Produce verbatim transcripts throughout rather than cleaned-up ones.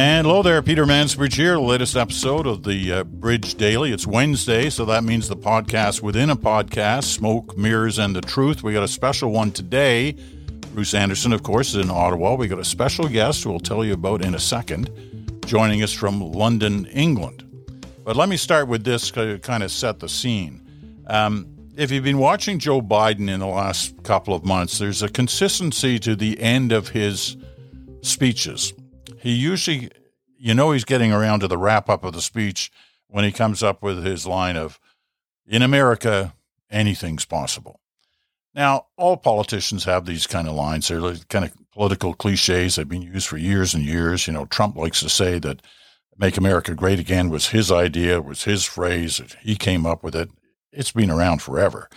And hello there, Peter Mansbridge here, the latest episode of the uh, Bridge Daily. It's Wednesday, so that means the podcast within a podcast, Smoke, Mirrors, and the Truth. We got a special one today. Bruce Anderson, of course, is in Ottawa. We got a special guest we'll tell you about in a second, joining us from London, England. But let me start with this to kind of set the scene. Um, if you've been watching Joe Biden in the last couple of months, there's a consistency to the end of his speeches. He usually, you know, he's getting around to the wrap-up of the speech when he comes up with his line of, in America, anything's possible. Now, all politicians have these kind of lines. They're kind of political cliches. They've been used for years and years. You know, Trump likes to say that Make America Great Again was his idea, was his phrase. He came up with it. It's been around forever.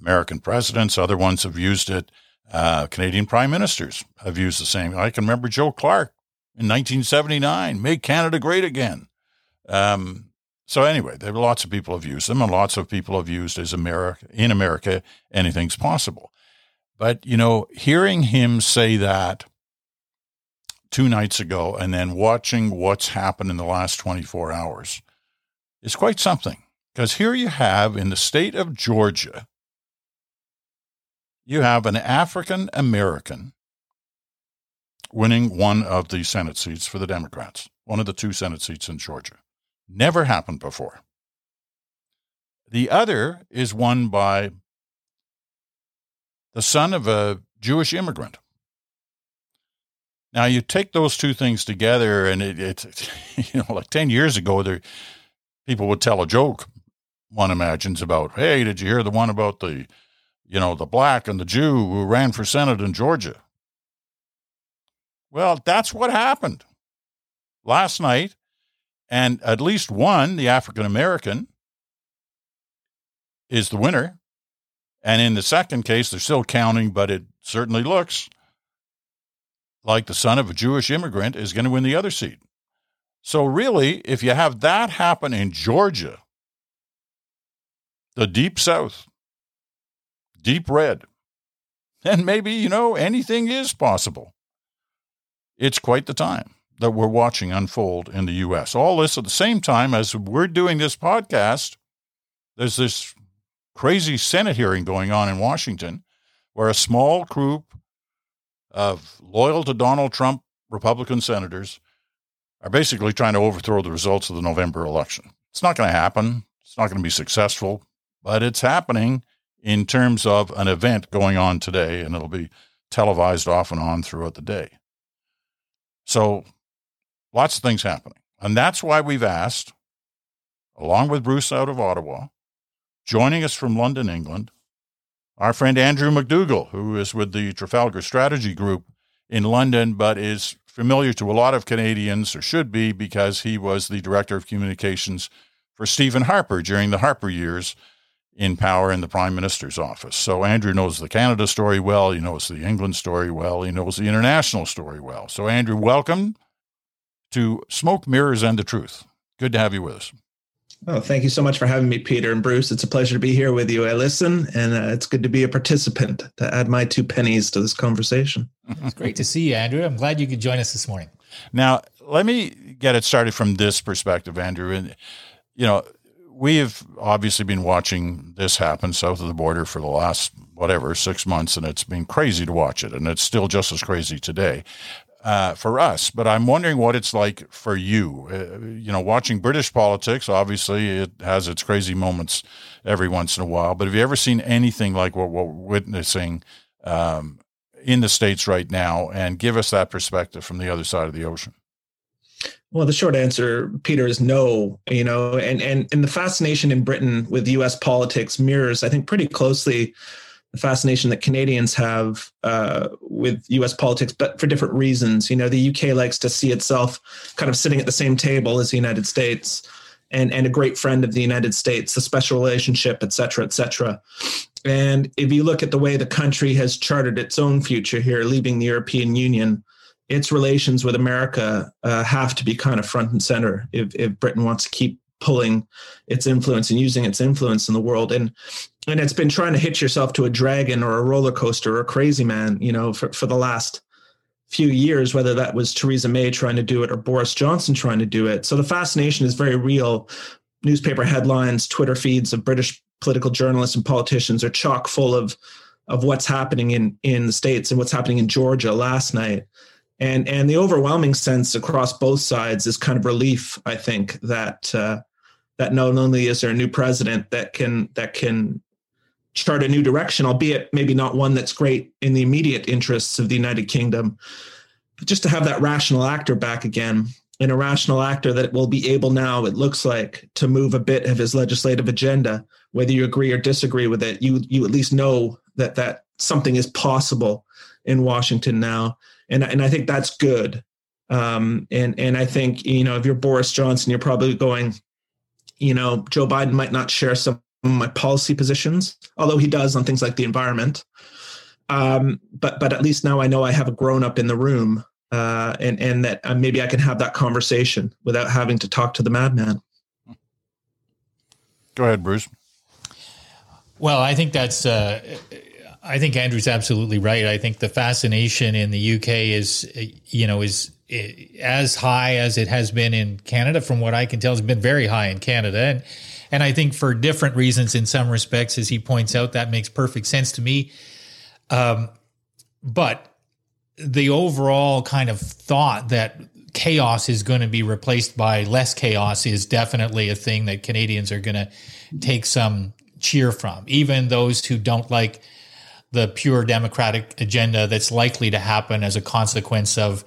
American presidents, other ones have used it. Uh, Canadian prime ministers have used the same. I can remember Joe Clark in nineteen seventy-nine, Make Canada Great Again. Um, so anyway, there are lots of people have used them, and lots of people have used as America, in America, anything's possible. But, you know, hearing him say that two nights ago and then watching what's happened in the last twenty-four hours is quite something. Because here you have, in the state of Georgia, you have an African-American winning one of the Senate seats for the Democrats, one of the two Senate seats in Georgia. Never happened before. The other is won by the son of a Jewish immigrant. Now, you take those two things together, and it, it you know, like ten years ago, there, people would tell a joke, one imagines, about, hey, did you hear the one about the, you know, the black and the Jew who ran for Senate in Georgia? Well, that's what happened last night. And at least one, the African-American, is the winner. And in the second case, they're still counting, but it certainly looks like the son of a Jewish immigrant is going to win the other seat. So really, if you have that happen in Georgia, the deep south, deep red, then maybe, you know, anything is possible. It's quite the time that we're watching unfold in the U S. All this at the same time as we're doing this podcast, there's this crazy Senate hearing going on in Washington where a small group of loyal to Donald Trump Republican senators are basically trying to overthrow the results of the November election. It's not going to happen. It's not going to be successful, but it's happening in terms of an event going on today, and it'll be televised off and on throughout the day. So lots of things happening. And that's why we've asked, along with Bruce out of Ottawa, joining us from London, England, our friend Andrew MacDougall, who is with the Trafalgar Strategy Group in London, but is familiar to a lot of Canadians, or should be, because he was the director of communications for Stephen Harper during the Harper years in power in the Prime Minister's office. So Andrew knows the Canada story well. He knows the England story well. He knows the international story well. So Andrew, welcome to Smoke, Mirrors, and the Truth. Good to have you with us. Oh, thank you so much for having me, Peter and Bruce. It's a pleasure to be here with you. I listen, and uh, it's good to be a participant, to add my two pennies to this conversation. It's great to see you, Andrew. I'm glad you could join us this morning. Now, let me get it started from this perspective, Andrew. And, you know, we have obviously been watching this happen south of the border for the last, whatever, six months, and it's been crazy to watch it, and it's still just as crazy today uh, for us. But I'm wondering what it's like for you. Uh, you know, watching British politics, obviously it has its crazy moments every once in a while, but have you ever seen anything like what we're witnessing um, in the States right now? And give us that perspective from the other side of the ocean. Well, the short answer, Peter, is no, you know, and, and, and the fascination in Britain with U S politics mirrors, I think, pretty closely the fascination that Canadians have uh, with U S politics, but for different reasons. You know, the U K likes to see itself kind of sitting at the same table as the United States and, and a great friend of the United States, the special relationship, et cetera, et cetera. And if you look at the way the country has charted its own future here, leaving the European Union, its relations with America uh, have to be kind of front and center if, if Britain wants to keep pulling its influence and using its influence in the world. And and it's been trying to hitch yourself to a dragon or a roller coaster or a crazy man, you know, for, for the last few years, whether that was Theresa May trying to do it or Boris Johnson trying to do it. So the fascination is very real. Newspaper headlines, Twitter feeds of British political journalists and politicians are chock full of of what's happening in, in the States and what's happening in Georgia last night. And and the overwhelming sense across both sides is kind of relief, I think, that uh, that not only is there a new president that can that can chart a new direction, albeit maybe not one that's great in the immediate interests of the United Kingdom, but just to have that rational actor back again, and a rational actor that will be able now, it looks like, to move a bit of his legislative agenda, whether you agree or disagree with it, you you at least know that that something is possible in Washington now. And, and I think that's good. Um, and, and I think, you know, if you're Boris Johnson, you're probably going, you know, Joe Biden might not share some of my policy positions, although he does on things like the environment. Um, but but at least now I know I have a grown up in the room uh, and, and that uh, maybe I can have that conversation without having to talk to the madman. Go ahead, Bruce. Well, I think that's uh, I think Andrew's absolutely right. I think the fascination in the U K is, you know, is as high as it has been in Canada. From what I can tell, it's been very high in Canada. And, and I think for different reasons in some respects, as he points out, that makes perfect sense to me. Um, but the overall kind of thought that chaos is going to be replaced by less chaos is definitely a thing that Canadians are going to take some cheer from, even those who don't like the pure democratic agenda that's likely to happen as a consequence of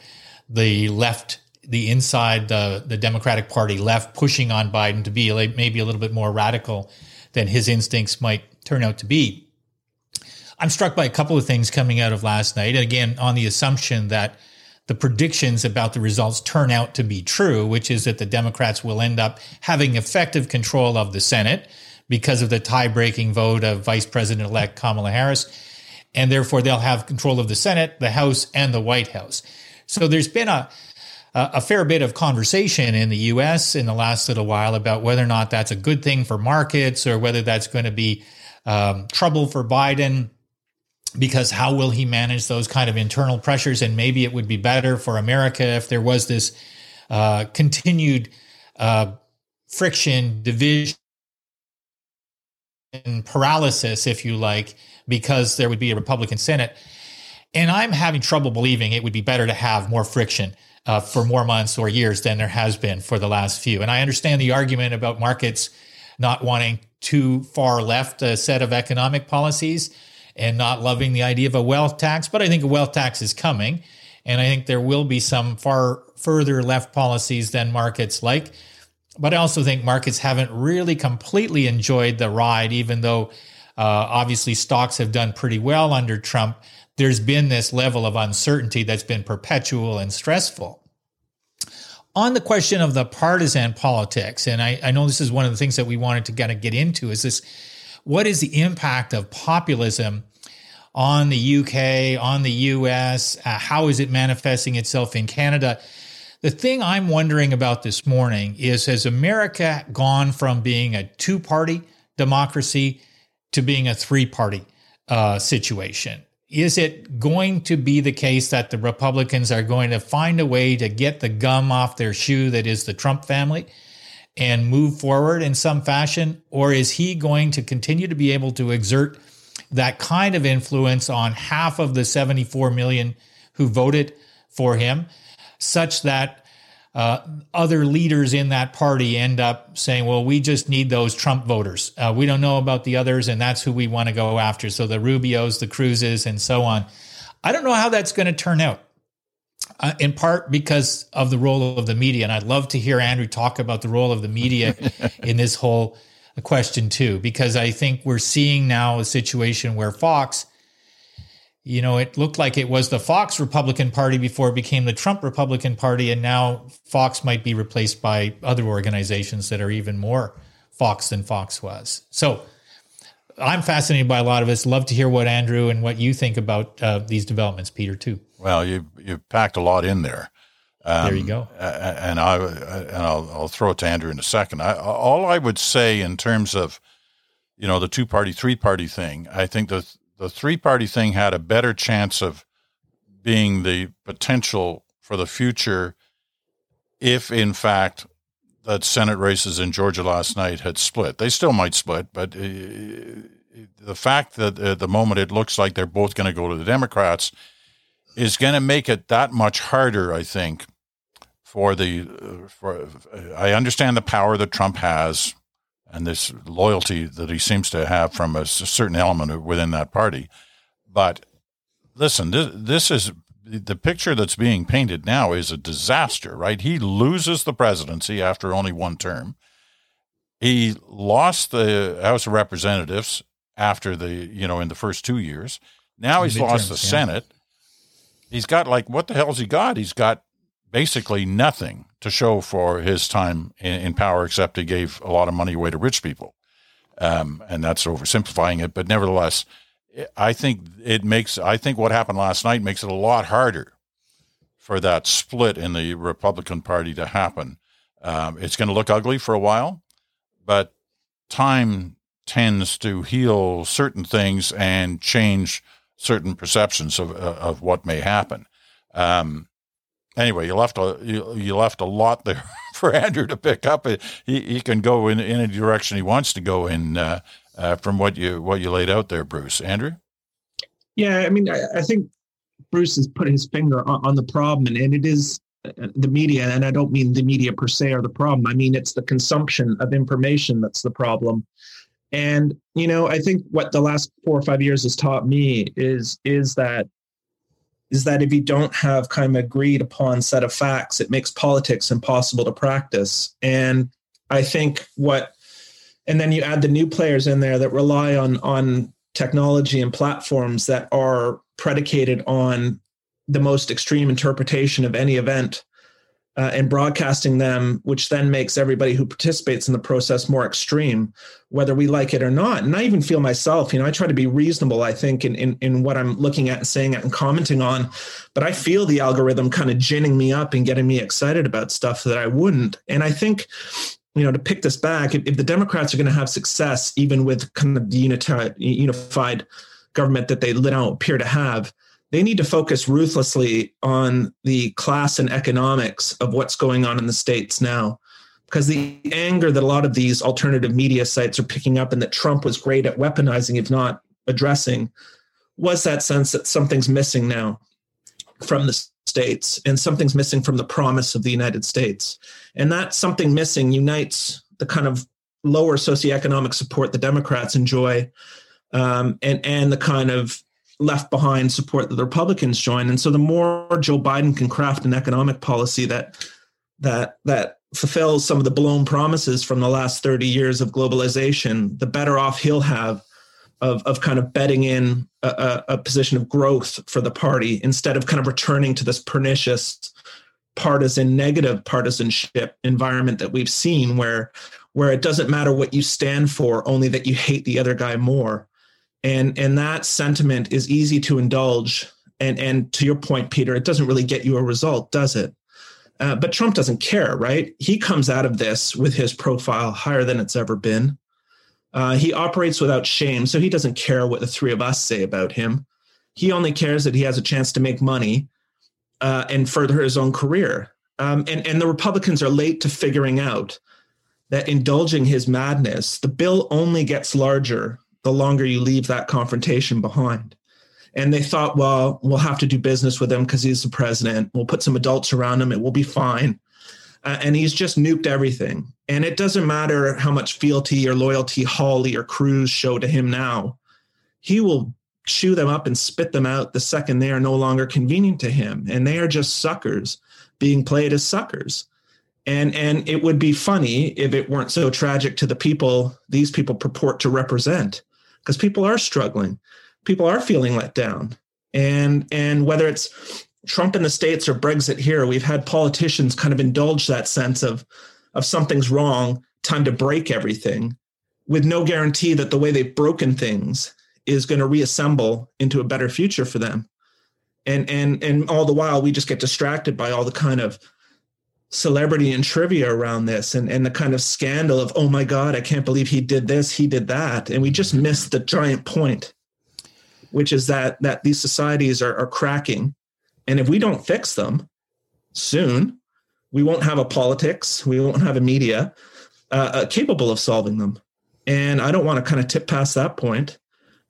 the left, the inside, the, the Democratic Party left pushing on Biden to be like maybe a little bit more radical than his instincts might turn out to be. I'm struck by a couple of things coming out of last night. And again, on the assumption that the predictions about the results turn out to be true, which is that the Democrats will end up having effective control of the Senate because of the tie-breaking vote of Vice President-elect Kamala Harris. And therefore, they'll have control of the Senate, the House, and the White House. So there's been a a fair bit of conversation in the U S in the last little while about whether or not that's a good thing for markets or whether that's going to be um, trouble for Biden, because how will he manage those kind of internal pressures? And maybe it would be better for America if there was this uh, continued uh, friction, division, paralysis, if you like, because there would be a Republican Senate. And I'm having trouble believing it would be better to have more friction uh, for more months or years than there has been for the last few. And I understand the argument about markets not wanting too far left a set of economic policies and not loving the idea of a wealth tax. But I think a wealth tax is coming. And I think there will be some far further left policies than markets like. But I also think markets haven't really completely enjoyed the ride, even though Uh, obviously, stocks have done pretty well under Trump. There's been this level of uncertainty that's been perpetual and stressful. On the question of the partisan politics, and I, I know this is one of the things that we wanted to kind of get into, is this: what is the impact of populism on the U K, on the U S? Uh, how is it manifesting itself in Canada? The thing I'm wondering about this morning is, has America gone from being a two-party democracy to being a three-party uh, situation? Is it going to be the case that the Republicans are going to find a way to get the gum off their shoe that is the Trump family and move forward in some fashion? Or is he going to continue to be able to exert that kind of influence on half of the seventy-four million who voted for him, such that Uh, other leaders in that party end up saying, well, we just need those Trump voters. Uh, we don't know about the others, and that's who we want to go after. So the Rubios, the Cruzes, and so on. I don't know how that's going to turn out, uh, in part because of the role of the media. And I'd love to hear Andrew talk about the role of the media in this whole question too, because I think we're seeing now a situation where Fox, you know, it looked like it was the Fox Republican Party before it became the Trump Republican Party. And now Fox might be replaced by other organizations that are even more Fox than Fox was. So I'm fascinated by a lot of this. Love to hear what Andrew and what you think about uh, these developments, Peter, too. Well, you you've packed a lot in there. Um, there you go. And, I, and I'll, I'll throw it to Andrew in a second. I, all I would say in terms of, you know, the two-party, three-party thing, I think the The three-party thing had a better chance of being the potential for the future if, in fact, that Senate races in Georgia last night had split. They still might split, but the fact that at the moment it looks like they're both going to go to the Democrats is going to make it that much harder, I think, for the for I understand the power that Trump has and this loyalty that he seems to have from a certain element within that party. But listen, this, this is the picture that's being painted now is a disaster, right? He loses the presidency after only one term. He lost the House of Representatives after the, you know, in the first two years. Now he's lost the Senate. He's got like, what the hell's he got? He's got basically nothing to show for his time in, in power, except he gave a lot of money away to rich people. Um, and that's oversimplifying it. But nevertheless, I think it makes, I think what happened last night makes it a lot harder for that split in the Republican Party to happen. Um, it's going to look ugly for a while, but time tends to heal certain things and change certain perceptions of, of what may happen. Um, Anyway, you left a you, you left a lot there for Andrew to pick up. He he can go in, in any direction he wants to go in uh, uh, from what you what you laid out there, Bruce. Andrew? Yeah, I mean, I, I think Bruce has put his finger on, on the problem, and, and it is the media. And I don't mean the media per se are the problem. I mean, it's the consumption of information that's the problem. And, you know, I think what the last four or five years has taught me is is that is that if you don't have kind of agreed upon set of facts, it makes politics impossible to practice. And I think what, and then you add the new players in there that rely on, on technology and platforms that are predicated on the most extreme interpretation of any event uh, and broadcasting them, which then makes everybody who participates in the process more extreme, whether we like it or not. And I even feel myself, you know, I try to be reasonable, I think, in, in, in what I'm looking at and saying at and commenting on, but I feel the algorithm kind of ginning me up and getting me excited about stuff that I wouldn't. And I think, you know, to pick this back, if, if the Democrats are going to have success, even with kind of the unita- unified government that they don't appear to have, they need to focus ruthlessly on the class and economics of what's going on in the states now, because the anger that a lot of these alternative media sites are picking up and that Trump was great at weaponizing, if not addressing, was that sense that something's missing now from the states and something's missing from the promise of the United States. And that something missing unites the kind of lower socioeconomic support the Democrats enjoy um, and, and the kind of left behind support that the Republicans join. And so the more Joe Biden can craft an economic policy that that that fulfills some of the blown promises from the last thirty years of globalization, the better off he'll have of, of kind of betting in a, a position of growth for the party instead of kind of returning to this pernicious partisan, negative partisanship environment that we've seen where where it doesn't matter what you stand for, only that you hate the other guy more. And and that sentiment is easy to indulge. And and to your point, Peter, it doesn't really get you a result, does it? Uh, but Trump doesn't care, right? He comes out of this with his profile higher than it's ever been. Uh, he operates without shame, so he doesn't care what the three of us say about him. He only cares that he has a chance to make money uh, and further his own career. Um, and, and the Republicans are late to figuring out that indulging his madness, the bill only gets larger the longer you leave that confrontation behind. And they thought, well, we'll have to do business with him because he's the president. We'll put some adults around him. It will be fine. Uh, and he's just nuked everything. And it doesn't matter how much fealty or loyalty Hawley or Cruz show to him now. He will chew them up and spit them out the second they are no longer convenient to him. And they are just suckers being played as suckers. And and it would be funny if it weren't so tragic to the people these people purport to represent. Because people are struggling, people are feeling let down, and and whether it's Trump in the states or Brexit here, we've had politicians kind of indulge that sense of of something's wrong, time to break everything, with no guarantee that the way they've broken things is going to reassemble into a better future for them, and and and all the while we just get distracted by all the kind of celebrity and trivia around this and, and the kind of scandal of, oh my God, I can't believe he did this, he did that. And we just missed the giant point, which is that that these societies are, are cracking And if we don't fix them soon, we won't have a politics, we won't have a media uh, capable of solving them. And I don't want to kind of tip past that point,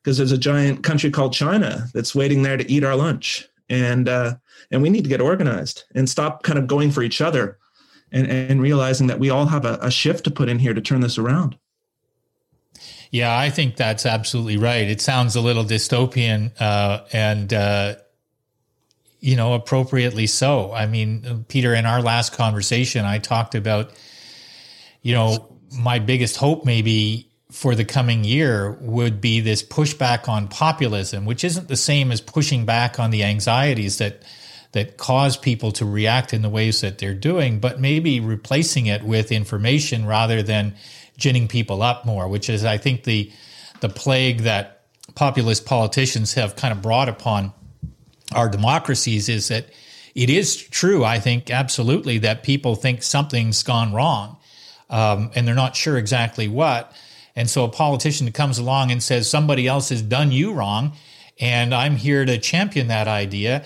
because there's a giant country called China that's waiting there to eat our lunch. And uh, and we need to get organized and stop kind of going for each other and, and realizing that we all have a, a shift to put in here to turn this around. Yeah, I think that's absolutely right. It sounds a little dystopian uh, and, uh, you know, appropriately so. I mean, Peter, in our last conversation, I talked about, you know, my biggest hope maybe for the coming year would be this pushback on populism, which isn't the same as pushing back on the anxieties that that cause people to react in the ways that they're doing, but maybe replacing it with information rather than ginning people up more, which is, I think, the the plague that populist politicians have kind of brought upon our democracies. Is that it is true, I think, absolutely, that people think something's gone wrong, um, and they're not sure exactly what. And so a politician comes along and says, somebody else has done you wrong, and I'm here to champion that idea,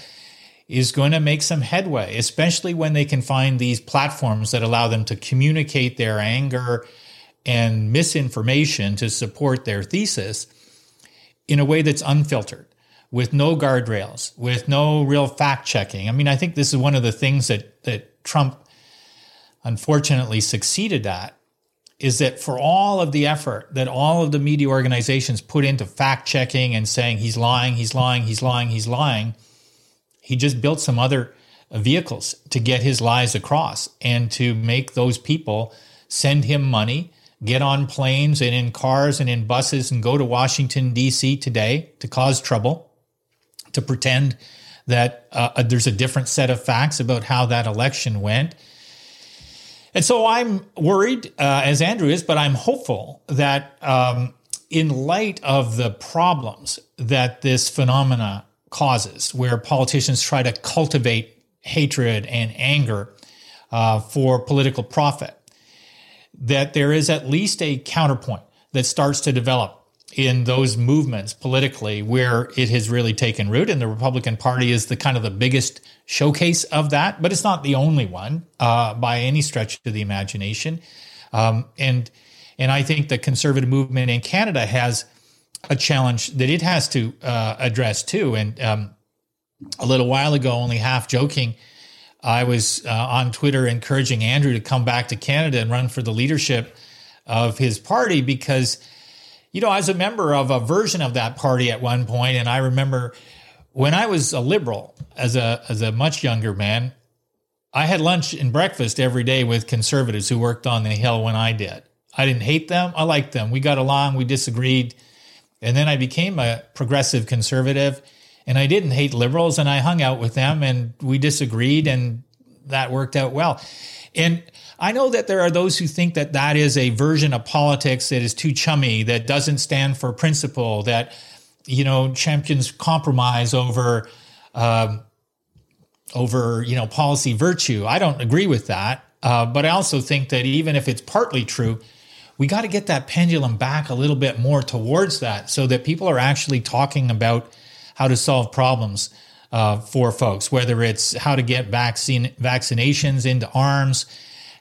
is going to make some headway, especially when they can find these platforms that allow them to communicate their anger and misinformation to support their thesis in a way that's unfiltered, with no guardrails, with no real fact-checking. I mean, I think this is one of the things that that Trump unfortunately succeeded at, is that for all of the effort that all of the media organizations put into fact-checking and saying he's lying, he's lying, he's lying, he's lying, he just built some other vehicles to get his lies across and to make those people send him money, get on planes and in cars and in buses and go to Washington, D C today to cause trouble, to pretend that uh, there's a different set of facts about how that election went. And so I'm worried, uh, as Andrew is, but I'm hopeful that um, in light of the problems that this phenomena causes, where politicians try to cultivate hatred and anger uh, for political profit, that there is at least a counterpoint that starts to develop in those movements politically where it has really taken root. And the Republican Party is the kind of the biggest showcase of that, but it's not the only one uh, by any stretch of the imagination. Um, and and I think the conservative movement in Canada has a challenge that it has to uh, address too. And um, a little while ago, only half joking, I was uh, on Twitter encouraging Andrew to come back to Canada and run for the leadership of his party, because, you know, I was a member of a version of that party at one point. And I remember when I was a liberal as a as a much younger man, I had lunch and breakfast every day with conservatives who worked on the Hill when I did. I didn't hate them. I liked them. We got along. We disagreed. And then I became a progressive conservative. And I didn't hate liberals, and I hung out with them, and we disagreed, and that worked out well. And I know that there are those who think that that is a version of politics that is too chummy, that doesn't stand for principle, that, you know, champions compromise over, um, over you know, policy virtue. I don't agree with that, uh, but I also think that even if it's partly true, we got to get that pendulum back a little bit more towards that, so that people are actually talking about how to solve problems uh, for folks, whether it's how to get vaccine vaccinations into arms,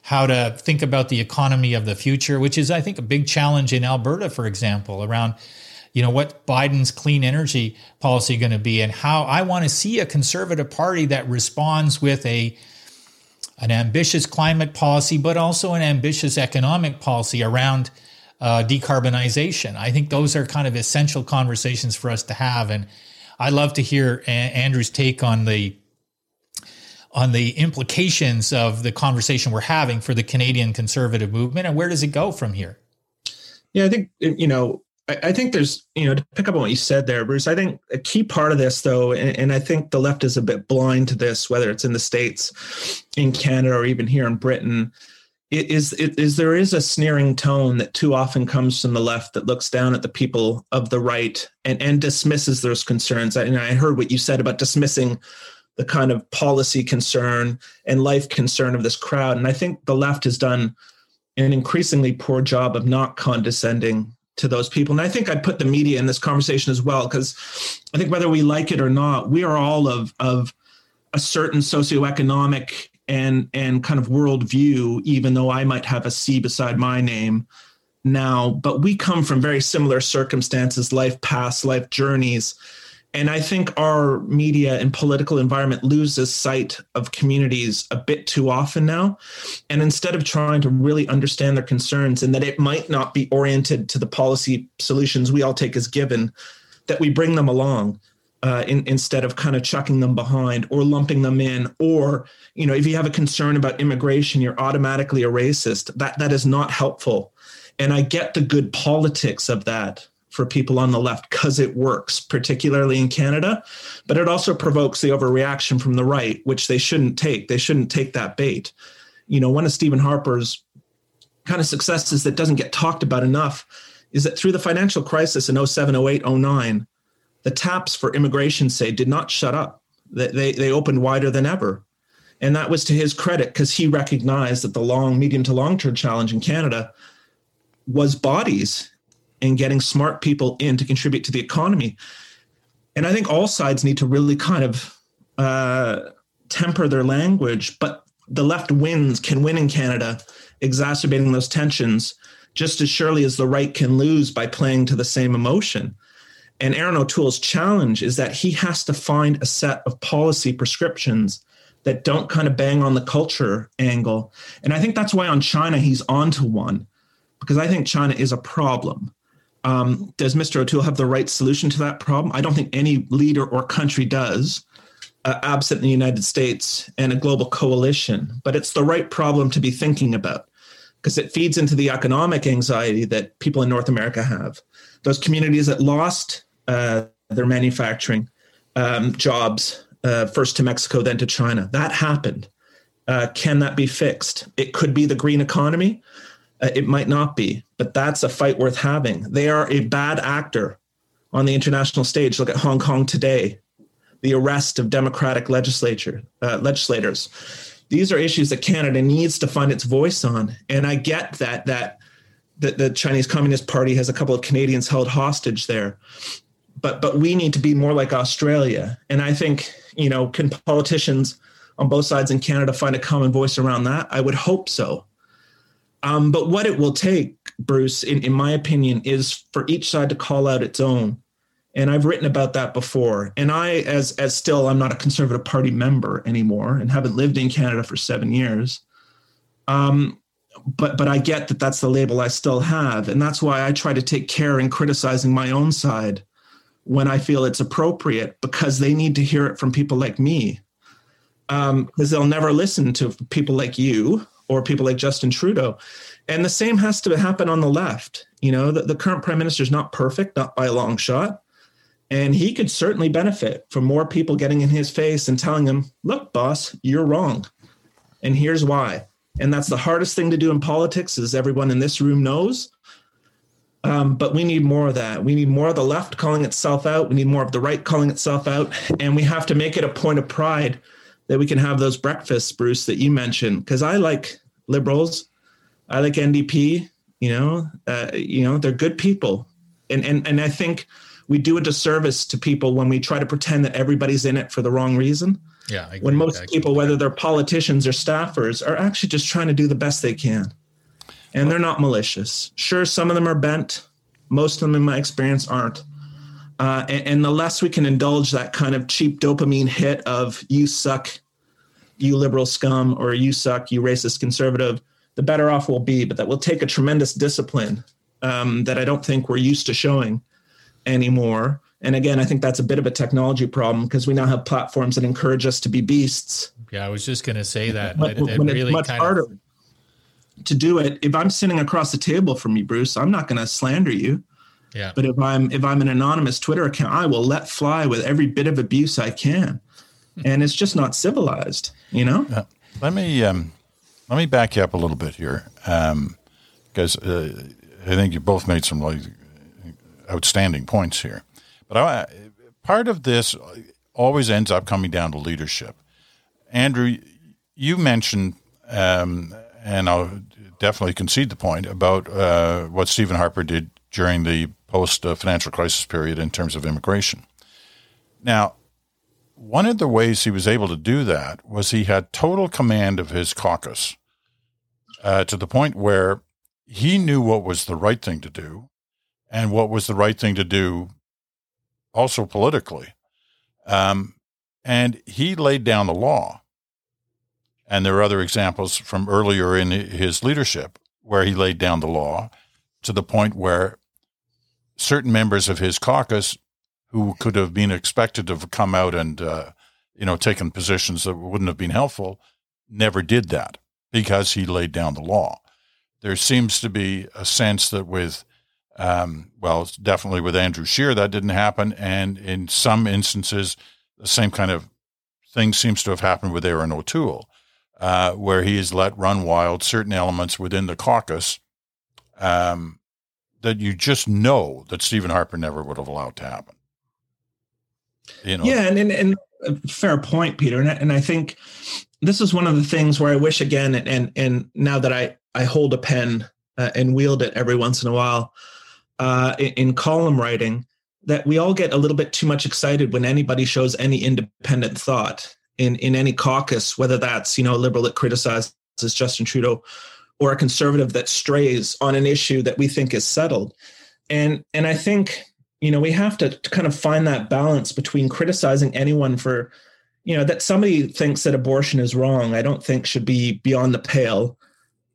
how to think about the economy of the future, which is, I think, a big challenge in Alberta, for example, around, you know, what Biden's clean energy policy going to be, and how I want to see a conservative party that responds with a an ambitious climate policy, but also an ambitious economic policy around uh, decarbonization. I think those are kind of essential conversations for us to have. And I love to hear Andrew's take on the on the implications of the conversation we're having for the Canadian conservative movement, and where does it go from here? Yeah, I think, you know, I, I think there's, you know, to pick up on what you said there, Bruce, I think a key part of this, though, and, and I think the left is a bit blind to this, whether it's in the States, in Canada, or even here in Britain, it is, it is there is a sneering tone that too often comes from the left that looks down at the people of the right and, and dismisses those concerns. And I heard what you said about dismissing the kind of policy concern and life concern of this crowd. And I think the left has done an increasingly poor job of not condescending to those people. And I think I'd put the media in this conversation as well, because I think whether we like it or not, we are all of, of a certain socioeconomic and and kind of worldview, even though I might have a C beside my name now, but we come from very similar circumstances, life paths, life journeys. And I think our media and political environment loses sight of communities a bit too often now. And instead of trying to really understand their concerns and that it might not be oriented to the policy solutions we all take as given, that we bring them along uh, in, instead of kind of chucking them behind or lumping them in. Or, you know, if you have a concern about immigration, you're automatically a racist. That that is not helpful. And I get the good politics of that for people on the left, because it works, particularly in Canada, but it also provokes the overreaction from the right, which they shouldn't take. They shouldn't take that bait. You know, one of Stephen Harper's kind of successes that doesn't get talked about enough is that through the financial crisis in oh seven, oh eight, oh nine, the taps for immigration, say, did not shut up. They, they, they opened wider than ever. And that was to his credit, because he recognized that the long, medium to long-term challenge in Canada was bodies and getting smart people in to contribute to the economy. And I think all sides need to really kind of uh, temper their language, but the left wins, can win in Canada, exacerbating those tensions just as surely as the right can lose by playing to the same emotion. And Aaron O'Toole's challenge is that he has to find a set of policy prescriptions that don't kind of bang on the culture angle. And I think that's why on China he's onto one, because I think China is a problem. Um, does Mister O'Toole have the right solution to that problem? I don't think any leader or country does, uh, absent the United States and a global coalition. But it's the right problem to be thinking about, because it feeds into the economic anxiety that people in North America have. Those communities that lost uh, their manufacturing um, jobs, uh, first to Mexico, then to China. That happened. Uh, can that be fixed? It could be the green economy. It might not be, but that's a fight worth having. They are a bad actor on the international stage. Look at Hong Kong today, the arrest of Democratic legislature, uh, legislators. These are issues that Canada needs to find its voice on. And I get that, that that the Chinese Communist Party has a couple of Canadians held hostage there. But but we need to be more like Australia. And I think, you know, can politicians on both sides in Canada find a common voice around that? I would hope so. Um, but what it will take, Bruce, in, in my opinion, is for each side to call out its own. And I've written about that before. And I, as as still, I'm not a Conservative Party member anymore and haven't lived in Canada for seven years. Um, but but I get that that's the label I still have. And that's why I try to take care in criticizing my own side when I feel it's appropriate, because they need to hear it from people like me. Um, because they'll never listen to people like you or people like Justin Trudeau. And the same has to happen on the left. You know, the, the current prime minister is not perfect, not by a long shot. And he could certainly benefit from more people getting in his face and telling him, look, boss, you're wrong. And here's why. And that's the hardest thing to do in politics, as everyone in this room knows. Um, but we need more of that. We need more of the left calling itself out. We need more of the right calling itself out. And we have to make it a point of pride that we can have those breakfasts, Bruce, that you mentioned, because I like liberals, I like N D P. You know, uh, you know, they're good people, and and and I think we do a disservice to people when we try to pretend that everybody's in it for the wrong reason. Yeah, I agree. When most people, whether they're politicians or staffers, are actually just trying to do the best they can, and well, they're not malicious. Sure, some of them are bent. Most of them, in my experience, aren't. Uh, and, and the less we can indulge that kind of cheap dopamine hit of you suck, you liberal scum, or you suck, you racist conservative, the better off we'll be. But that will take a tremendous discipline um, that I don't think we're used to showing anymore. And again, I think that's a bit of a technology problem, because we now have platforms that encourage us to be beasts. Yeah, I was just going to say that. But, it, it when really it's much kind harder of... to do it. If I'm sitting across the table from you, Bruce, I'm not going to slander you. Yeah. But if I'm if I'm an anonymous Twitter account, I will let fly with every bit of abuse I can. And it's just not civilized, you know? Uh, let me um, let me back you up a little bit here, um, because uh, I think you both made some like, outstanding points here. But I, part of this always ends up coming down to leadership. Andrew, you mentioned, um, and I'll definitely concede the point, about uh, what Stephen Harper did during the post-financial crisis period in terms of immigration. Now, one of the ways he was able to do that was he had total command of his caucus uh, to the point where he knew what was the right thing to do and what was the right thing to do also politically. Um, and he laid down the law. And there are other examples from earlier in his leadership where he laid down the law to the point where certain members of his caucus who could have been expected to have come out and, uh, you know, taken positions that wouldn't have been helpful, never did that because he laid down the law. There seems to be a sense that with, um, well, definitely with Andrew Scheer, that didn't happen. And in some instances, the same kind of thing seems to have happened with Aaron O'Toole, uh, where he has let run wild certain elements within the caucus um, that you just know that Stephen Harper never would have allowed to happen. You know? Yeah, and, and, and a fair point, Peter. And I, and I think this is one of the things where I wish, again, and and, and now that I, I hold a pen uh, and wield it every once in a while uh, in, in column writing, that we all get a little bit too much excited when anybody shows any independent thought in, in any caucus, whether that's, you know, a liberal that criticizes Justin Trudeau or a conservative that strays on an issue that we think is settled. And and I think, you know, we have to, to kind of find that balance between criticizing anyone for, you know, that somebody thinks that abortion is wrong, I don't think should be beyond the pale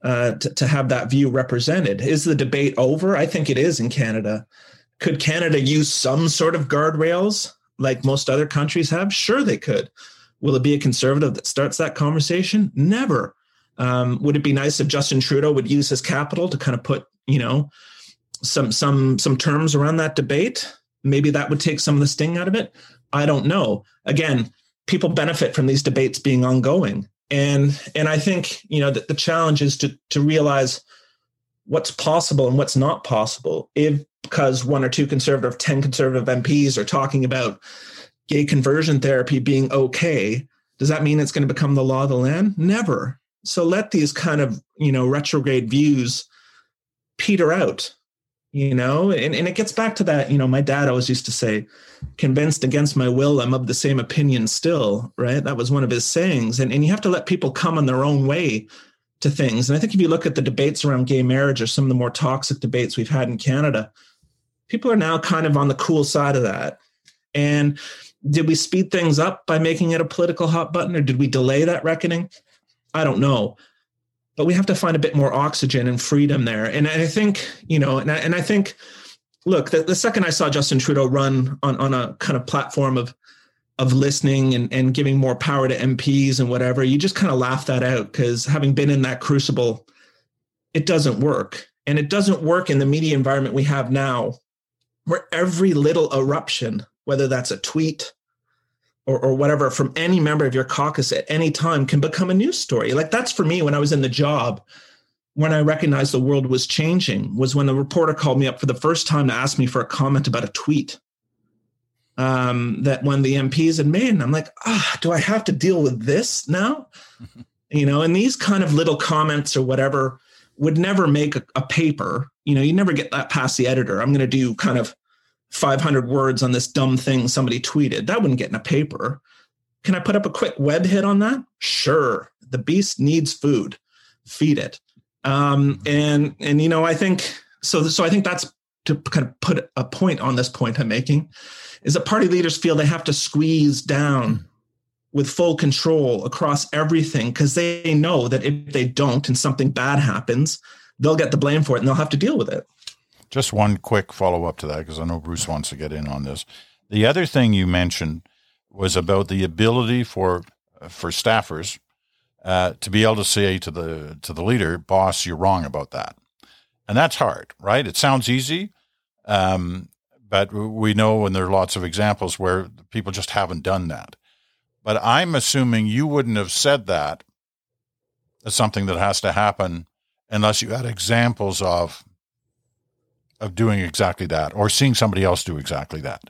uh, to, to have that view represented. Is the debate over? I think it is in Canada. Could Canada use some sort of guardrails like most other countries have? Sure, they could. Will it be a conservative that starts that conversation? Never. Um, would it be nice if Justin Trudeau would use his capital to kind of put, you know, some some some terms around that debate? Maybe that would take some of the sting out of it. I don't know. Again, people benefit from these debates being ongoing. And and I think, you know, that the challenge is to to realize what's possible and what's not possible. If because one or two conservative, ten conservative M Ps are talking about gay conversion therapy being okay, does that mean it's going to become the law of the land? Never. So let these kind of, you know, retrograde views peter out, you know, and, and it gets back to that, you know, my dad always used to say, convinced against my will, I'm of the same opinion still, right? That was one of his sayings. And, and you have to let people come on their own way to things. And I think if you look at the debates around gay marriage or some of the more toxic debates we've had in Canada, people are now kind of on the cool side of that. And did we speed things up by making it a political hot button, or did we delay that reckoning? I don't know. But we have to find a bit more oxygen and freedom there. And I think, you know, and I, and I think, look, the, the second I saw Justin Trudeau run on, on a kind of platform of of listening and, and giving more power to M Ps and whatever, you just kind of laugh that out, because having been in that crucible, it doesn't work. And it doesn't work in the media environment we have now, where every little eruption, whether that's a tweet or, or whatever from any member of your caucus at any time, can become a news story. Like, that's for me when I was in the job, when I recognized the world was changing, was when the reporter called me up for the first time to ask me for a comment about a tweet. Um, that when the M Ps had made, and I'm like, ah, do I have to deal with this now? You know, and these kind of little comments or whatever would never make a, a paper. You know, you never get that past the editor. I'm going to do kind of five hundred words on this dumb thing somebody tweeted. That wouldn't get in a paper. Can I put up a quick web hit on that? Sure. The beast needs food. Feed it. Um, and, and, you know, I think, so, so I think that's to kind of put a point on this point I'm making, is that party leaders feel they have to squeeze down with full control across everything, because they know that if they don't and something bad happens, they'll get the blame for it and they'll have to deal with it. Just one quick follow-up to that, because I know Bruce wants to get in on this. The other thing you mentioned was about the ability for for staffers uh, to be able to say to the to the leader, boss, you're wrong about that. And that's hard, right? It sounds easy. Um, but we know, and there are lots of examples where people just haven't done that. But I'm assuming you wouldn't have said that as something that has to happen unless you had examples of of doing exactly that, or seeing somebody else do exactly that.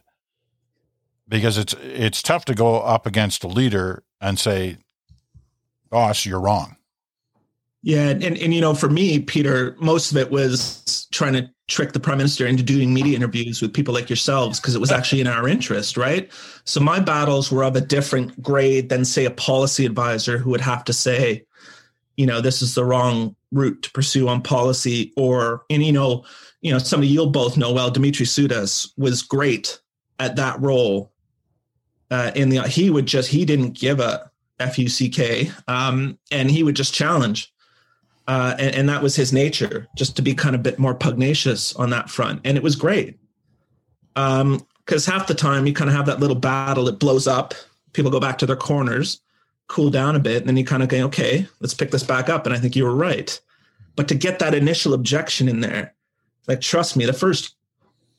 Because it's it's tough to go up against a leader and say, boss, you're wrong. Yeah. And, and, you know, for me, Peter, most of it was trying to trick the prime minister into doing media interviews with people like yourselves, because it was actually in our interest, right? So my battles were of a different grade than, say, a policy advisor who would have to say, you know, this is the wrong route to pursue on policy, or, and, you know, you know, somebody you'll both know well, Dimitri Soudas was great at that role. Uh, in the, he would just, he didn't give a F U C K, um, and he would just challenge. Uh, and, and that was his nature, just to be kind of a bit more pugnacious on that front. And it was great. Um, because half the time you kind of have that little battle, it blows up, people go back to their corners, cool down a bit, and then you kind of go, okay, let's pick this back up. And I think you were right. But to get that initial objection in there, like, trust me, the first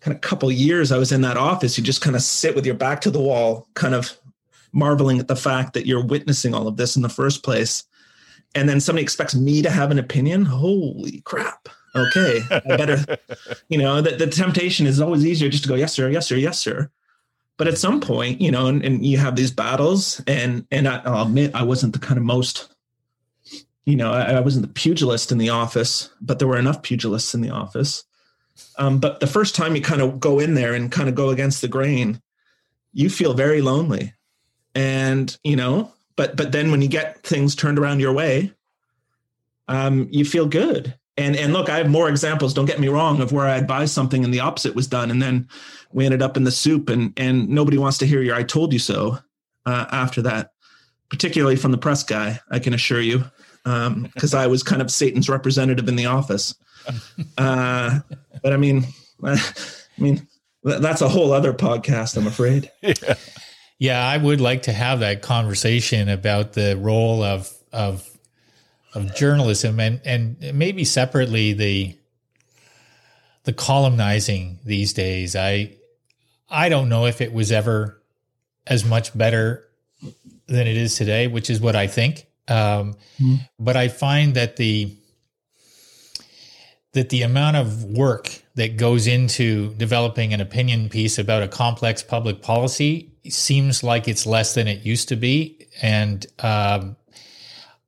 kind of couple years I was in that office, you just kind of sit with your back to the wall, kind of marveling at the fact that you're witnessing all of this in the first place. And then somebody expects me to have an opinion. Holy crap. Okay. I better, you know, the, the temptation is always easier just to go, yes, sir, yes, sir, yes, sir. But at some point, you know, and, and you have these battles, and, and I, I'll admit, I wasn't the kind of most, you know, I, I wasn't the pugilist in the office, but there were enough pugilists in the office. Um, but the first time you kind of go in there and kind of go against the grain, you feel very lonely. And, you know, But but then when you get things turned around your way, um, you feel good. And and look, I have more examples, don't get me wrong, of where I advised something and the opposite was done. And then we ended up in the soup, and and nobody wants to hear your I told you so uh, after that, particularly from the press guy, I can assure you, because um, I was kind of Satan's representative in the office. Uh, but I mean, I mean, that's a whole other podcast, I'm afraid. Yeah. Yeah, I would like to have that conversation about the role of of of journalism, and, and maybe separately the the columnizing these days. I I don't know if it was ever as much better than it is today, which is what I think. Um, mm-hmm. But I find that the that the amount of work that goes into developing an opinion piece about a complex public policy seems like it's less than it used to be, and um,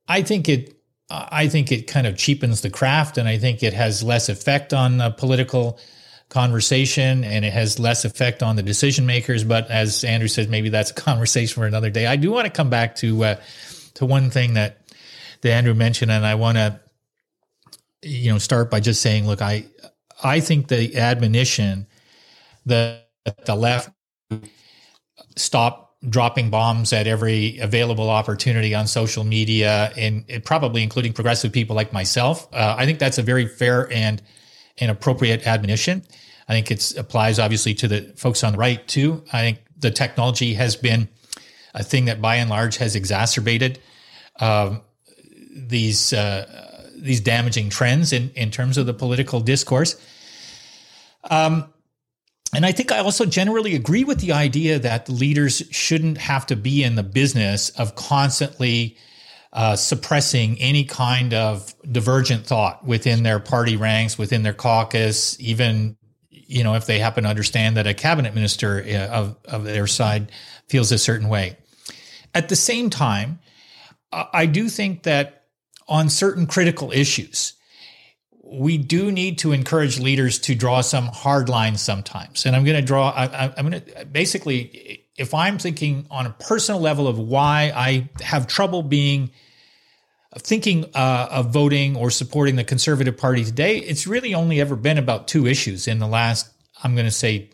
I think it. I think it kind of cheapens the craft, and I think it has less effect on the political conversation, and it has less effect on the decision makers. But as Andrew says, maybe that's a conversation for another day. I do want to come back to uh, to one thing that that Andrew mentioned, and I want to, you know, start by just saying, look, I I think the admonition that the left stop dropping bombs at every available opportunity on social media, and it probably including progressive people like myself. Uh, I think that's a very fair and an appropriate admonition. I think it applies obviously to the folks on the right too. I think the technology has been a thing that by and large has exacerbated um, these uh, these damaging trends in, in terms of the political discourse. Um, And I think I also generally agree with the idea that leaders shouldn't have to be in the business of constantly uh, suppressing any kind of divergent thought within their party ranks, within their caucus, even, you know, if they happen to understand that a cabinet minister of, of their side feels a certain way. At the same time, I do think that on certain critical issues, we do need to encourage leaders to draw some hard lines sometimes. And I'm going to draw, I, I'm going to basically, if I'm thinking on a personal level of why I have trouble being, thinking uh, of voting or supporting the Conservative Party today, it's really only ever been about two issues in the last, I'm going to say,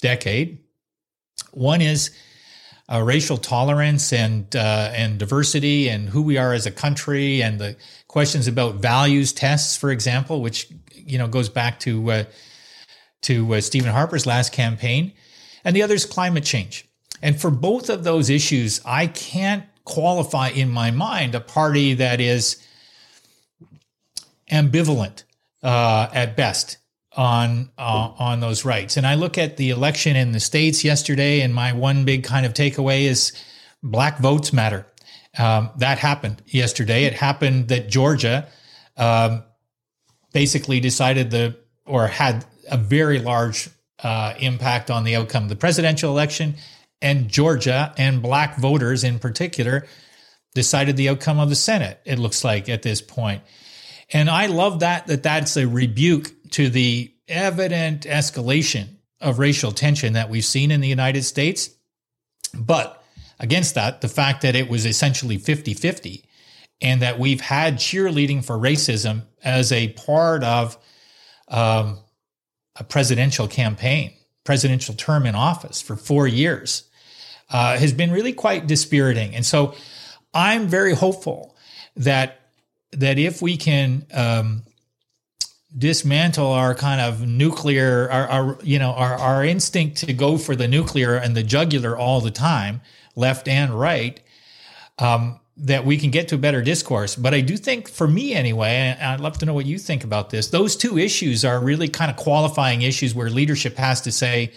decade. One is Uh, racial tolerance and uh, and diversity and who we are as a country, and the questions about values tests, for example, which, you know, goes back to uh, to uh, Stephen Harper's last campaign. And the other is climate change. And for both of those issues, I can't qualify in my mind a party that is ambivalent uh, at best on uh, on those rights. And I look at the election in the States yesterday, and my one big kind of takeaway is black votes matter. Um, that happened yesterday. It happened that Georgia um, basically decided the, or had a very large uh, impact on the outcome of the presidential election, and Georgia and black voters in particular decided the outcome of the Senate, it looks like at this point. And I love that, that that's a rebuke to the evident escalation of racial tension that we've seen in the United States. But against that, the fact that it was essentially fifty-fifty and that we've had cheerleading for racism as a part of um, a presidential campaign, presidential term in office for four years, uh, has been really quite dispiriting. And so I'm very hopeful that that if we can um, dismantle our kind of nuclear, our, our you know, our, our instinct to go for the nuclear and the jugular all the time, left and right, um, that we can get to a better discourse. But I do think, for me anyway, and I'd love to know what you think about this, those two issues are really kind of qualifying issues where leadership has to say,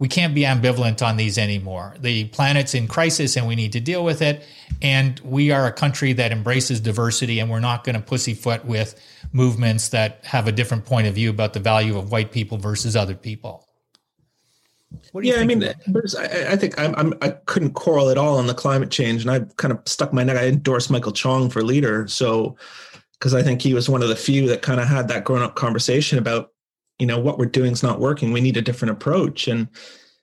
we can't be ambivalent on these anymore. The planet's in crisis and we need to deal with it. And we are a country that embraces diversity, and we're not going to pussyfoot with movements that have a different point of view about the value of white people versus other people. What do you yeah, think I mean, Bruce, I, I think I'm, I'm, I couldn't quarrel at all on the climate change, and I kind of stuck my neck. I endorsed Michael Chong for leader, so because I think he was one of the few that kind of had that grown-up conversation about, you know, what we're doing is not working. We need a different approach, and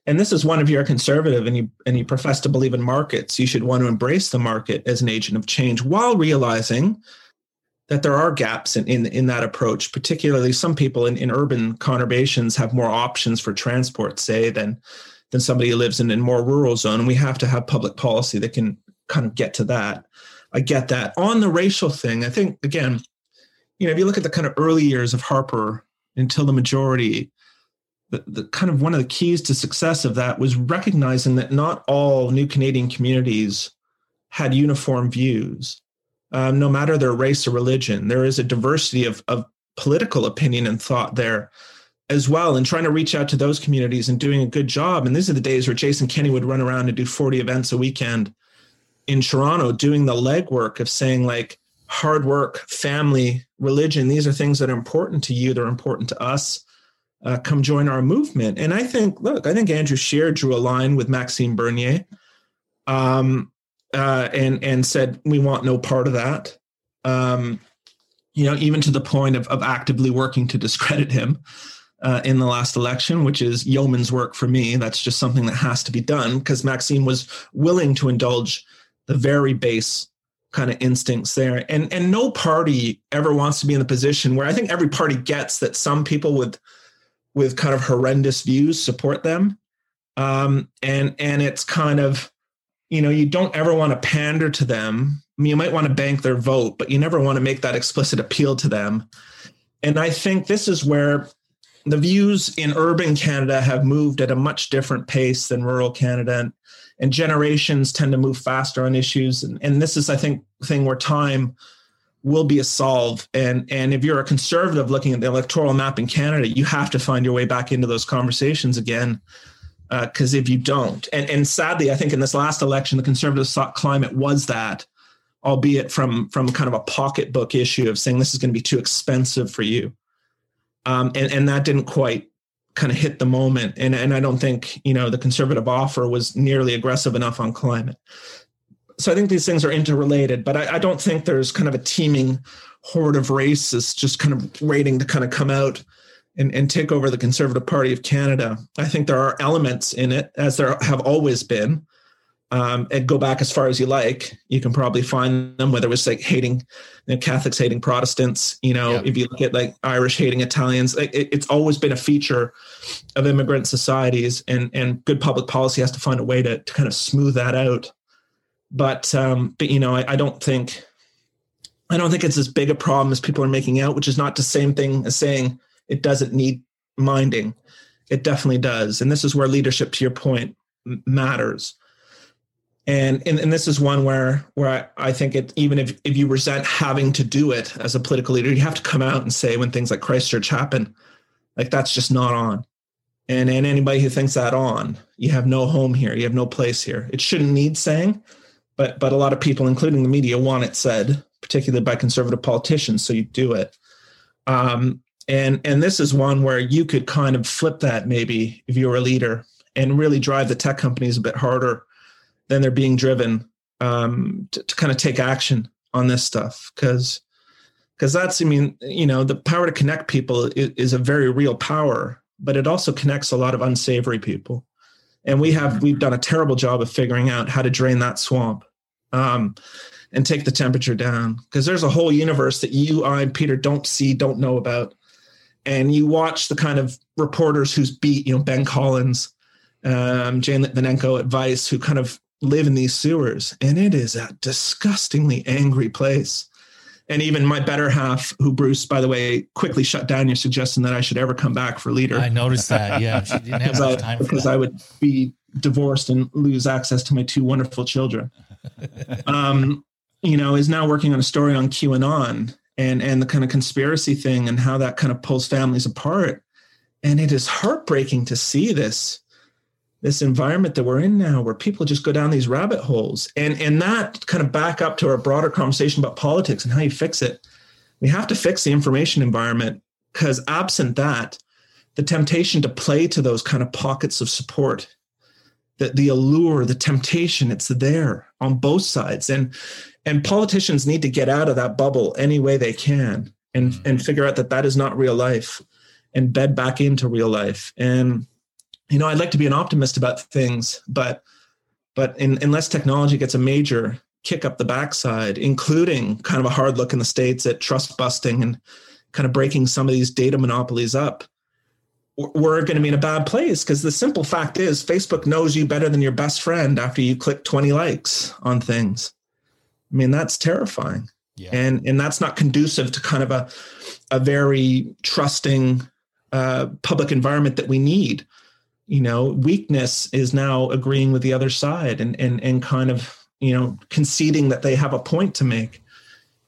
and this is one if you're a conservative and you and you profess to believe in markets, you should want to embrace the market as an agent of change while realizing that there are gaps in, in, in that approach. Particularly, some people in, in urban conurbations have more options for transport, say, than than somebody who lives in a more rural zone. And we have to have public policy that can kind of get to that. I get that. On the racial thing, I think, again, you know, if you look at the kind of early years of Harper until the majority, the, the kind of one of the keys to success of that was recognizing that not all new Canadian communities had uniform views. Um, no matter their race or religion, there is a diversity of, of political opinion and thought there as well, and trying to reach out to those communities and doing a good job. And these are the days where Jason Kenney would run around and do forty events a weekend in Toronto, doing the legwork of saying, like, hard work, family, religion, these are things that are important to you, they're important to us. Uh, come join our movement. And I think, look, I think Andrew Scheer drew a line with Maxime Bernier. Um, Uh, and and said, we want no part of that, um, you know, even to the point of, of actively working to discredit him uh, in the last election, which is yeoman's work for me. That's just something that has to be done because Maxime was willing to indulge the very base kind of instincts there. And, and no party ever wants to be in the position where I think every party gets that some people with with kind of horrendous views support them. Um, and and it's kind of, you know, you don't ever want to pander to them. I mean, you might want to bank their vote, but you never want to make that explicit appeal to them. And I think this is where the views in urban Canada have moved at a much different pace than rural Canada. And generations tend to move faster on issues. And, and this is, I think, thing where time will be a solve. And, and if you're a conservative looking at the electoral map in Canada, you have to find your way back into those conversations again. Because uh, if you don't, and, and sadly, I think in this last election, the Conservatives thought climate was that, albeit from, from kind of a pocketbook issue of saying this is going to be too expensive for you. Um, and, and that didn't quite kind of hit the moment. And, and I don't think, you know, the Conservative offer was nearly aggressive enough on climate. So I think these things are interrelated, but I, I don't think there's kind of a teeming horde of racists just kind of waiting to kind of come out And, and take over the Conservative Party of Canada. I think there are elements in it, as there have always been. Um, and go back as far as you like, you can probably find them, whether it was like hating, you know, Catholics hating Protestants, you know, yeah. If you look at like Irish hating Italians, like it, it's always been a feature of immigrant societies, and, and good public policy has to find a way to, to kind of smooth that out. But, um, but you know, I, I don't think, I don't think it's as big a problem as people are making out, which is not the same thing as saying, it doesn't need minding. It definitely does. And this is where leadership, to your point, m- matters. And, and and this is one where where I, I think it, even if, if you resent having to do it as a political leader, you have to come out and say when things like Christchurch happen, like that's just not on. And, and anybody who thinks that on, you have no home here. You have no place here. It shouldn't need saying, but but a lot of people, including the media, want it said, particularly by conservative politicians. So you do it. Um, And and this is one where you could kind of flip that maybe if you were a leader and really drive the tech companies a bit harder than they're being driven um, to, to kind of take action on this stuff. Because Because that's, I mean, you know, the power to connect people is, is a very real power, but it also connects a lot of unsavory people. And we have, we've done a terrible job of figuring out how to drain that swamp um, and take the temperature down. Because there's a whole universe that you, I, and Peter don't see, don't know about. And you watch the kind of reporters who's beat, you know, Ben Collins, um, Jane Litvinenko at Vice, who kind of live in these sewers. And it is a disgustingly angry place. And even my better half, who Bruce, by the way, quickly shut down your suggestion that I should ever come back for leader. I noticed that. Yeah, she didn't have much time for that. Because I would be divorced and lose access to my two wonderful children. um, you know, is now working on a story on QAnon and and the kind of conspiracy thing and how that kind of pulls families apart. And it is heartbreaking to see this this environment that we're in now, where people just go down these rabbit holes. And, and that kind of back up to our broader conversation about politics and how you fix it. We have to fix the information environment, because absent that, the temptation to play to those kind of pockets of support, that the allure, the temptation, it's there on both sides. And, and politicians need to get out of that bubble any way they can and, mm-hmm. and figure out that that is not real life and bed back into real life. And, you know, I'd like to be an optimist about things, but but in, unless technology gets a major kick up the backside, including kind of a hard look in the States at trust busting and kind of breaking some of these data monopolies up, we're going to be in a bad place. Because the simple fact is, Facebook knows you better than your best friend after you click twenty likes on things. I mean, that's terrifying. Yeah. And and that's not conducive to kind of a, a very trusting uh, public environment that we need. You know, weakness is now agreeing with the other side and, and, and kind of, you know, conceding that they have a point to make.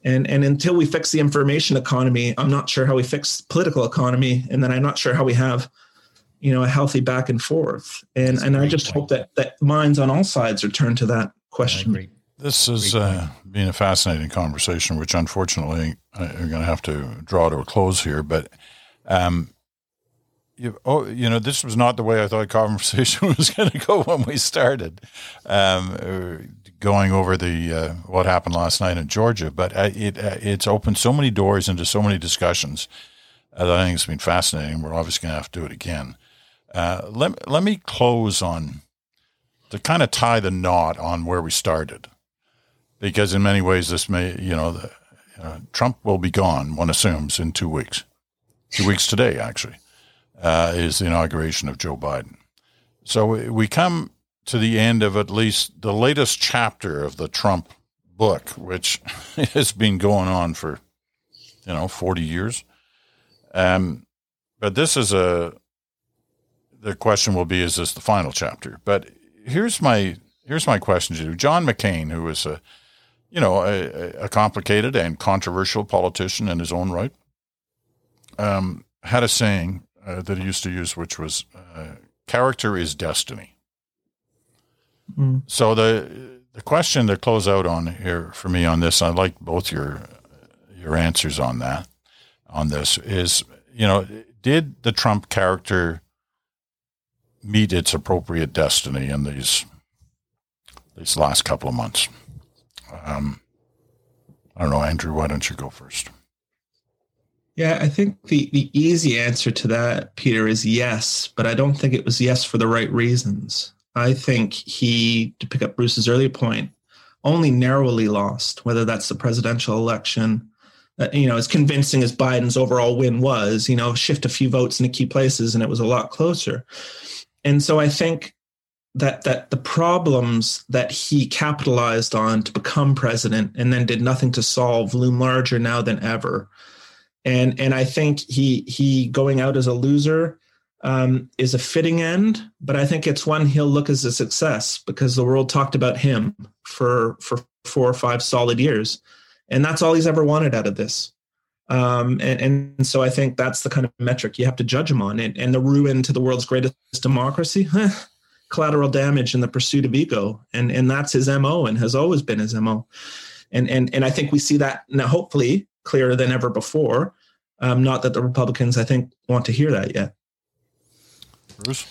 And, and until we fix the information economy, I'm not sure how we fix political economy. And then I'm not sure how we have, you know, a healthy back and forth. And That's and I just point. hope that, that minds on all sides are turned to that question. This has uh, been a fascinating conversation, which unfortunately I'm going to have to draw to a close here. But, um, You, oh, you know, this was not the way I thought conversation was going to go when we started, um, going over the uh, what happened last night in Georgia. But uh, it uh, it's opened so many doors into so many discussions uh, that I think it's been fascinating. We're obviously going to have to do it again. Uh, let let me close on to kind of tie the knot on where we started, because in many ways this may you know the, uh, Trump will be gone. One assumes in two weeks, two weeks today actually. Uh, is the inauguration of Joe Biden. So we come to the end of at least the latest chapter of the Trump book, which has been going on for, you know, forty years. Um, but this is a, the question will be, is this the final chapter? But here's my, here's my question to you. John McCain, who is a, you know, a, a complicated and controversial politician in his own right, um, had a saying, Uh, that he used to use, which was uh, character is destiny. Mm. So the the question to close out on here for me on this, I like both your your answers on that, on this, is, you know, did the Trump character meet its appropriate destiny in these these last couple of months? Um, I don't know, Andrew, why don't you go first? Yeah, I think the, the easy answer to that, Peter, is yes, but I don't think it was yes for the right reasons. I think he, to pick up Bruce's earlier point, only narrowly lost, whether that's the presidential election, uh, you know, as convincing as Biden's overall win was, you know, shift a few votes into key places and it was a lot closer. And so I think that that the problems that he capitalized on to become president and then did nothing to solve loom larger now than ever. And and I think he he going out as a loser um, is a fitting end, but I think it's one he'll look as a success because the world talked about him for for four or five solid years, and that's all he's ever wanted out of this. Um, and, and so I think that's the kind of metric you have to judge him on. And, and the ruin to the world's greatest democracy, huh, collateral damage in the pursuit of ego, and and that's his M O and has always been his M O. And and and I think we see that now, hopefully, clearer than ever before. Um, not that the Republicans, I think, want to hear that yet. Bruce?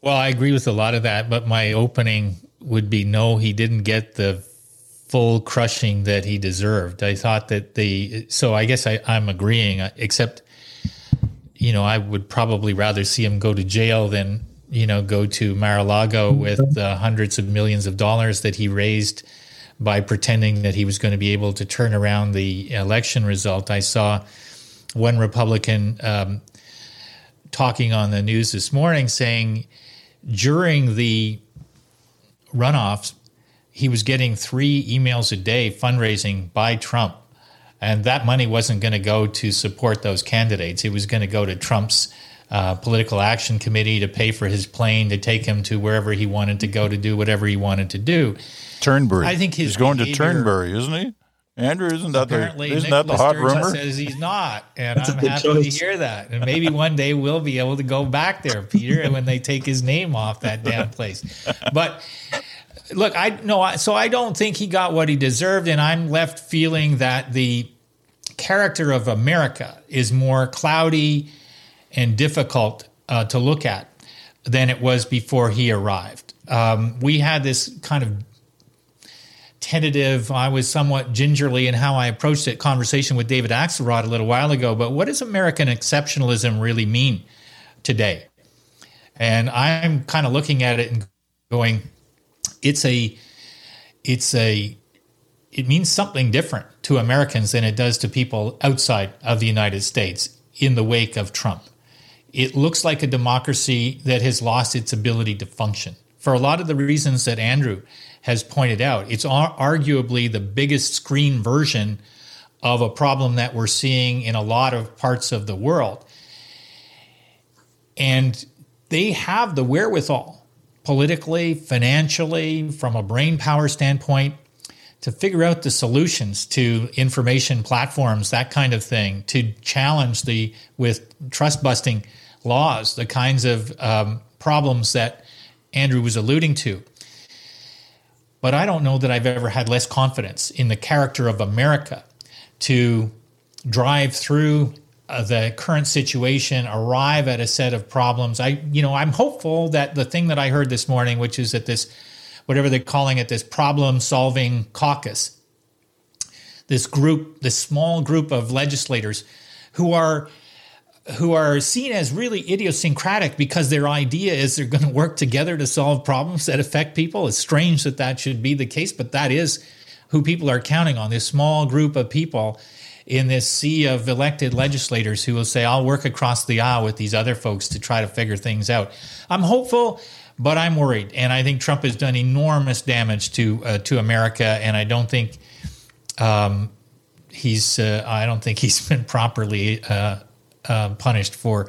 Well, I agree with a lot of that, but my opening would be no, he didn't get the full crushing that he deserved. I thought that the, so I guess I, I'm agreeing, except, you know, I would probably rather see him go to jail than, you know, go to Mar-a-Lago with uh, hundreds of millions of dollars that he raised by pretending that he was going to be able to turn around the election result. I saw one Republican um, talking on the news this morning saying during the runoffs, he was getting three emails a day fundraising by Trump. And that money wasn't going to go to support those candidates. It was going to go to Trump's uh, political action committee to pay for his plane, to take him to wherever he wanted to go, to do whatever he wanted to do. Turnberry. I think his he's going to Turnberry, isn't he? Andrew, isn't that the, isn't that the hot rumor? Says he's not, and I'm happy choice. to hear that. And maybe one day we'll be able to go back there, Peter, and when they take his name off that damn place. But look, I no, so I don't think he got what he deserved, and I'm left feeling that the character of America is more cloudy and difficult uh, to look at than it was before he arrived. Um, we had this kind of tentative, I was somewhat gingerly in how I approached it, conversation with David Axelrod a little while ago, but what does American exceptionalism really mean today? And I'm kind of looking at it and going, it's a, it's a, it means something different to Americans than it does to people outside of the United States in the wake of Trump. It looks like a democracy that has lost its ability to function for a lot of the reasons that Andrew has pointed out. It's arguably the biggest screen version of a problem that we're seeing in a lot of parts of the world. And they have the wherewithal, politically, financially, from a brain power standpoint, to figure out the solutions to information platforms, that kind of thing, to challenge the, with trust-busting laws, the kinds of um, problems that Andrew was alluding to. But I don't know that I've ever had less confidence in the character of America to drive through uh, the current situation, arrive at a set of problems. I, you know, I'm hopeful that the thing that I heard this morning, which is that this, whatever they're calling it, this problem-solving caucus, this group, this small group of legislators who are who are seen as really idiosyncratic because their idea is they're going to work together to solve problems that affect people. It's strange that that should be the case, but that is who people are counting on, this small group of people in this sea of elected legislators who will say, I'll work across the aisle with these other folks to try to figure things out. I'm hopeful, but I'm worried. And I think Trump has done enormous damage to uh, to America, and I don't think um, he's uh, I don't think he's been properly uh Uh, punished for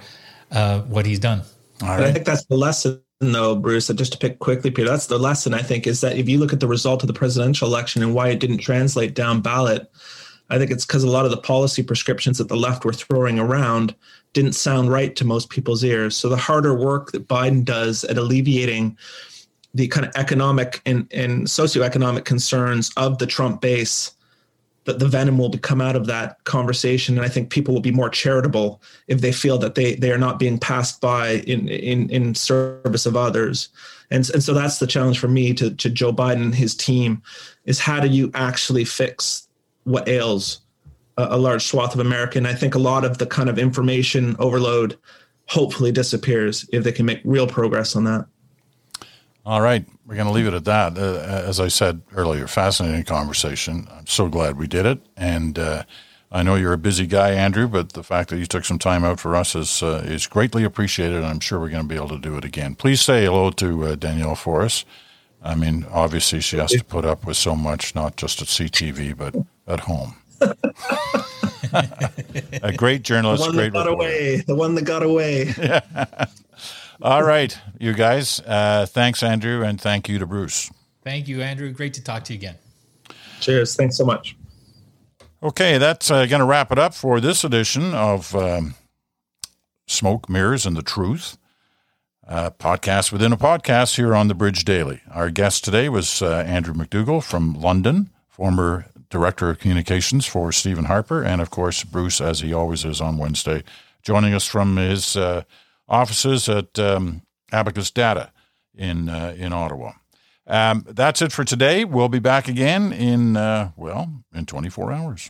uh, what he's done. All right. I think that's the lesson, though, Bruce. Just to pick quickly, Peter, that's the lesson, I think, is that if you look at the result of the presidential election and why it didn't translate down ballot, I think it's because a lot of the policy prescriptions that the left were throwing around didn't sound right to most people's ears. So the harder work that Biden does at alleviating the kind of economic and, and socioeconomic concerns of the Trump base, that the venom will come out of that conversation. And I think people will be more charitable if they feel that they, they are not being passed by in, in, in service of others. And, and so that's the challenge for me to, to Joe Biden and his team is how do you actually fix what ails a, a large swath of America? And I think a lot of the kind of information overload hopefully disappears if they can make real progress on that. All right. We're going to leave it at that. Uh, as I said earlier, fascinating conversation. I'm so glad we did it. And uh, I know you're a busy guy, Andrew, but the fact that you took some time out for us is uh, is greatly appreciated. And I'm sure we're going to be able to do it again. Please say hello to uh, Danielle Forrest. I mean, obviously she has to put up with so much, not just at C T V, but at home. A great journalist. The one great that got reporter. away. The one that got away. Yeah. All right, you guys. Uh, thanks, Andrew, and thank you to Bruce. Thank you, Andrew. Great to talk to you again. Cheers. Thanks so much. Okay, that's uh, going to wrap it up for this edition of um, Smoke, Mirrors, and the Truth, uh, podcast within a podcast here on the Bridge Daily. Our guest today was uh, Andrew MacDougall from London, former Director of Communications for Stephen Harper, and, of course, Bruce, as he always is on Wednesday, joining us from his Uh, offices at um, Abacus Data in uh, in Ottawa. Um, that's it for today. We'll be back again in, uh, well, in twenty-four hours.